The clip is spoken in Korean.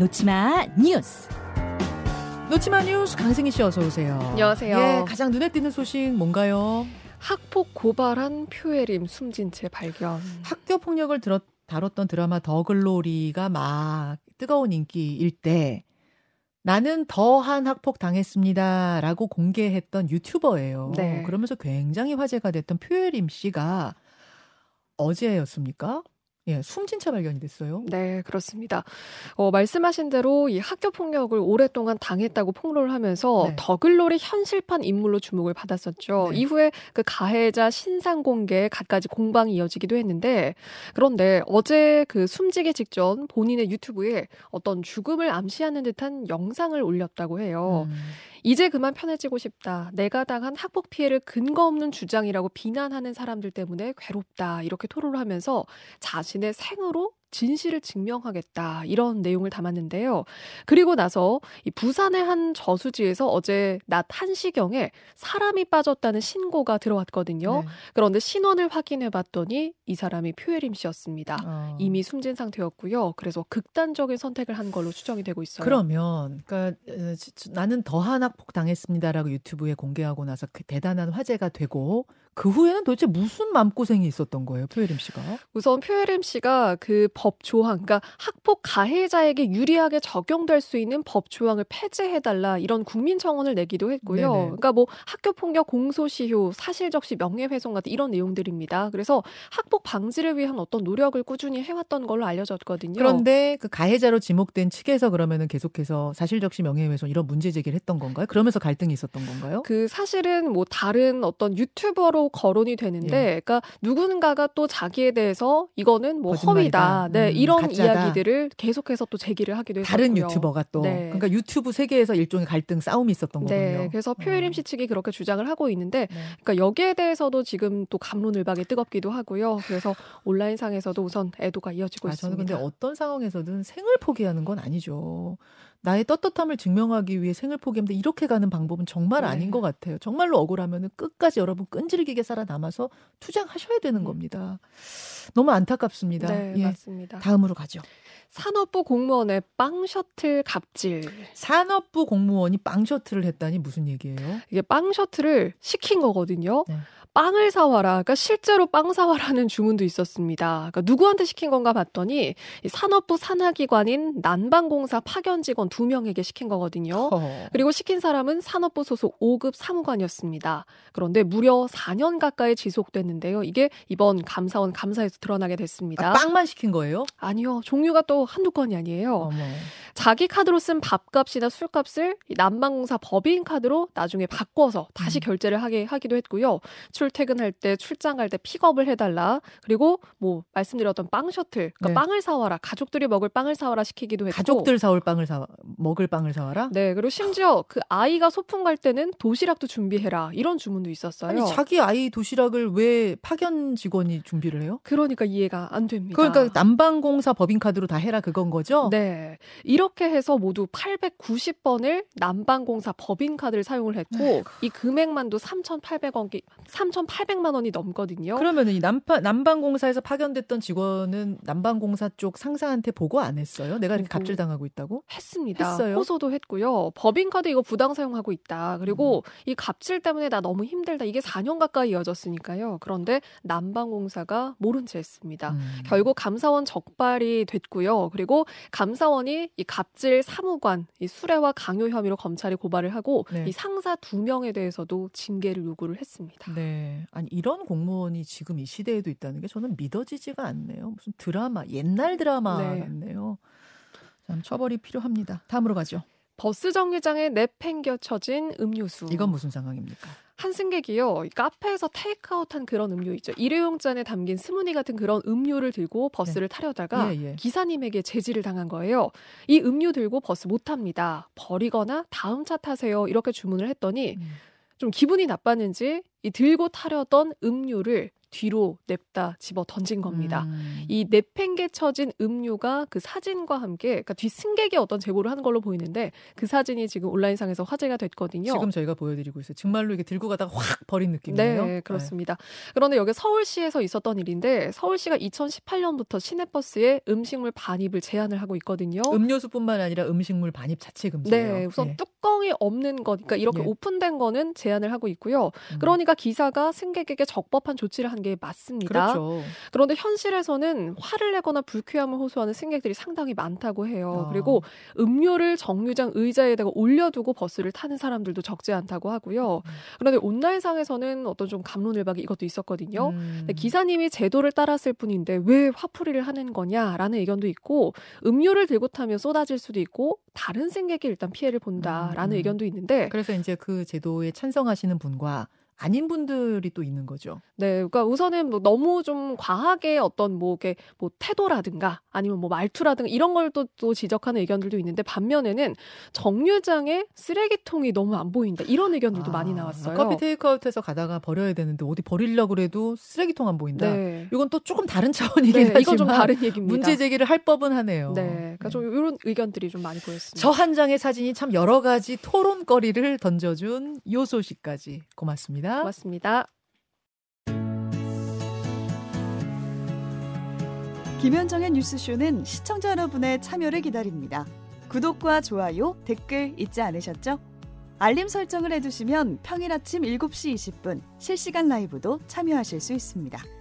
놓치마 뉴스. 놓치마 뉴스 강승희 씨 어서 오세요. 안녕하세요. 예, 가장 눈에 띄는 소식 뭔가요? 학폭 고발한 표혜림 숨진 채 발견. 학교 폭력을 다뤘던 드라마 더글로리가 막 뜨거운 인기일 때 나는 더한 학폭 당했습니다라고 공개했던 유튜버예요. 네. 그러면서 굉장히 화제가 됐던 표혜림 씨가 어제였습니까? 예, 숨진 채 발견이 됐어요. 네, 그렇습니다. 말씀하신 대로 이 학교 폭력을 오랫동안 당했다고 폭로를 하면서 네. 더글로리 현실판 인물로 주목을 받았었죠. 네. 이후에 그 가해자 신상 공개에 갖가지 공방이 이어지기도 했는데 그런데 어제 그 숨지기 직전 본인의 유튜브에 어떤 죽음을 암시하는 듯한 영상을 올렸다고 해요. 이제 그만 편해지고 싶다. 내가 당한 학폭 피해를 근거 없는 주장이라고 비난하는 사람들 때문에 괴롭다. 이렇게 토로를 하면서 자신의 생으로 진실을 증명하겠다. 이런 내용을 담았는데요. 그리고 나서 이 부산의 한 저수지에서 어제 낮 1시경에 사람이 빠졌다는 신고가 들어왔거든요. 네. 그런데 신원을 확인해봤더니 이 사람이 표혜림 씨였습니다. 이미 숨진 상태였고요. 그래서 극단적인 선택을 한 걸로 추정이 되고 있어요. 그러면 나는 더한 학폭 당했습니다라고 유튜브에 공개하고 나서 그 대단한 화제가 되고 그 후에는 도대체 무슨 마음고생이 있었던 거예요? 표혜림 씨가? 우선 표혜림 씨가 그 법 조항, 그러니까 학폭 가해자에게 유리하게 적용될 수 있는 법 조항을 폐지해달라 이런 국민 청원을 내기도 했고요. 네네. 그러니까 뭐 학교 폭력 공소시효, 사실적시 명예훼손 같은 이런 내용들입니다. 그래서 학폭 방지를 위한 어떤 노력을 꾸준히 해왔던 걸로 알려졌거든요. 그런데 그 가해자로 지목된 측에서 그러면은 계속해서 사실적시 명예훼손 이런 문제 제기를 했던 건가요? 그러면서 갈등이 있었던 건가요? 그 사실은 뭐 다른 어떤 유튜버로 거론이 되는데, 예. 그러니까 누군가가 또 자기에 대해서 이거는 뭐 허위다, 네 이런 가짜다. 이야기들을 계속해서 또 제기를 하기도 했었고요. 다른 유튜버가 또, 네. 그러니까 유튜브 세계에서 일종의 갈등 싸움이 있었던 네. 거군요. 그래서 표혜림 씨 측이 그렇게 주장을 하고 있는데, 네. 그러니까 여기에 대해서도 지금 또 갑론을박이 뜨겁기도 하고요. 그래서 온라인상에서도 우선 애도가 이어지고 있습니다. 저는 근데 어떤 상황에서든 생을 포기하는 건 아니죠. 나의 떳떳함을 증명하기 위해 생을 포기하는데 이렇게 가는 방법은 정말 아닌 것 같아요. 정말로 억울하면 끝까지 여러분 끈질기게 살아남아서 투쟁하셔야 되는 겁니다. 너무 안타깝습니다. 네, 예. 맞습니다. 다음으로 가죠. 산업부 공무원의 빵 셔틀 갑질. 산업부 공무원이 빵 셔틀을 했다니 무슨 얘기예요? 이게 빵 셔틀을 시킨 거거든요. 네. 빵을 사와라. 그러니까 실제로 빵 사와라는 주문도 있었습니다. 그러니까 누구한테 시킨 건가 봤더니 산업부 산하기관인 난방공사 파견 직원 2명에게 시킨 거거든요. 그리고 시킨 사람은 산업부 소속 5급 사무관이었습니다. 그런데 무려 4년 가까이 지속됐는데요. 이게 이번 감사원 감사에서 드러나게 됐습니다. 아, 빵만 시킨 거예요? 아니요. 종류가 또 한두 건이 아니에요. 자기 카드로 쓴 밥값이나 술값을 난방공사 법인 카드로 나중에 바꿔서 다시 결제를 하기도 했고요. 출퇴근할 때, 출장 갈 때 픽업을 해달라. 그리고 뭐 말씀드렸던 빵 셔틀, 그러니까 네. 빵을 사와라. 가족들이 먹을 빵을 사와라 시키기도 했고. 가족들 사올 빵을 먹을 빵을 사와라? 네. 그리고 심지어 그 아이가 소풍 갈 때는 도시락도 준비해라. 이런 주문도 있었어요. 아니 자기 아이 도시락을 왜 파견 직원이 준비를 해요? 그러니까 이해가 안 됩니다. 그러니까 난방공사 법인카드로 다 해라 그건 거죠? 네. 이렇게 해서 모두 890번을 난방공사 법인카드를 사용을 했고 에이구. 이 금액만도 3,800만 원이 넘거든요. 그러면 이 난방공사에서 파견됐던 직원은 난방공사 쪽 상사한테 보고 안 했어요? 내가 이렇게 갑질당하고 있다고? 했습니다. 했어요? 호소도 했고요. 법인카드 이거 부당 사용하고 있다. 그리고 이 갑질 때문에 나 너무 힘들다. 이게 4년 가까이 이어졌으니까요. 그런데 난방공사가 모른 채 했습니다. 결국 감사원 적발이 됐고요. 그리고 감사원이 이 갑질 사무관, 이 수뢰와 강요 혐의로 검찰에 고발을 하고 네. 이 상사 2명에 대해서도 징계를 요구를 했습니다. 네, 아니 이런 공무원이 지금 이 시대에도 있다는 게 저는 믿어지지가 않네요. 무슨 드라마, 옛날 드라마 네. 같네요. 참 처벌이 필요합니다. 다음으로 가죠. 버스 정류장에 내팽겨쳐진 음료수. 이건 무슨 상황입니까? 한 승객이요. 카페에서 테이크아웃한 그런 음료 있죠. 일회용 잔에 담긴 스무니 같은 그런 음료를 들고 버스를 네. 타려다가 예, 예. 기사님에게 제지를 당한 거예요. 이 음료 들고 버스 못 탑니다. 버리거나 다음 차 타세요. 이렇게 주문을 했더니 좀 기분이 나빴는지 이 들고 타려던 음료를 뒤로 냅다 집어 던진 겁니다. 이 내팽개쳐진 음료가 그 사진과 함께, 그러니까 뒷승객이 어떤 제보를 하는 걸로 보이는데 그 사진이 지금 온라인상에서 화제가 됐거든요. 지금 저희가 보여드리고 있어요. 정말로 이게 들고 가다가 확 버린 느낌이에요. 네, 그렇습니다. 네. 그런데 여기 서울시에서 있었던 일인데 서울시가 2018년부터 시내버스에 음식물 반입을 제한을 하고 있거든요. 음료수뿐만 아니라 음식물 반입 자체 금지예요. 네, 우선 네. 뚜껑이 없는 거니까 이렇게 네. 오픈된 거는 제한을 하고 있고요. 그러니까 기사가 승객에게 적법한 조치를 한 게 맞습니다. 그렇죠. 그런데 현실에서는 화를 내거나 불쾌함을 호소하는 승객들이 상당히 많다고 해요. 그리고 음료를 정류장 의자에다가 올려두고 버스를 타는 사람들도 적지 않다고 하고요. 그런데 온라인상에서는 어떤 좀 갑론을박이 이것도 있었거든요. 근데 기사님이 제도를 따랐을 뿐인데 왜 화풀이를 하는 거냐라는 의견도 있고, 음료를 들고 타면 쏟아질 수도 있고 다른 승객이 일단 피해를 본다라는 의견도 있는데, 그래서 이제 그 제도에 찬성하시는 분과 아닌 분들이 또 있는 거죠. 네, 그러니까 우선은 뭐 너무 좀 과하게 어떤 뭐 태도라든가 아니면 뭐 말투라든가 이런 걸 또 지적하는 의견들도 있는데, 반면에는 정류장에 쓰레기통이 너무 안 보인다 이런 의견들도 많이 나왔어요. 커피 테이크아웃해서 가다가 버려야 되는데 어디 버리려고 해도 쓰레기통 안 보인다. 네. 이건 또 조금 다른 차원이긴 하지만 이건 좀 다른 얘기입니다. 문제 제기를 할 법은 하네요. 네, 그러니까 좀 이런 의견들이 좀 많이 보였습니다. 저 한 장의 사진이 참 여러 가지 토론거리를 던져준 요 소식까지 고맙습니다. 고맙습니다. 김현정의 뉴스쇼는 시청자 여러분의 참여를 기다립니다. 구독과 좋아요, 댓글 잊지 않으셨죠? 알림 설정을 해두시면 평일 아침 7시 20분 실시간 라이브도 참여하실 수 있습니다.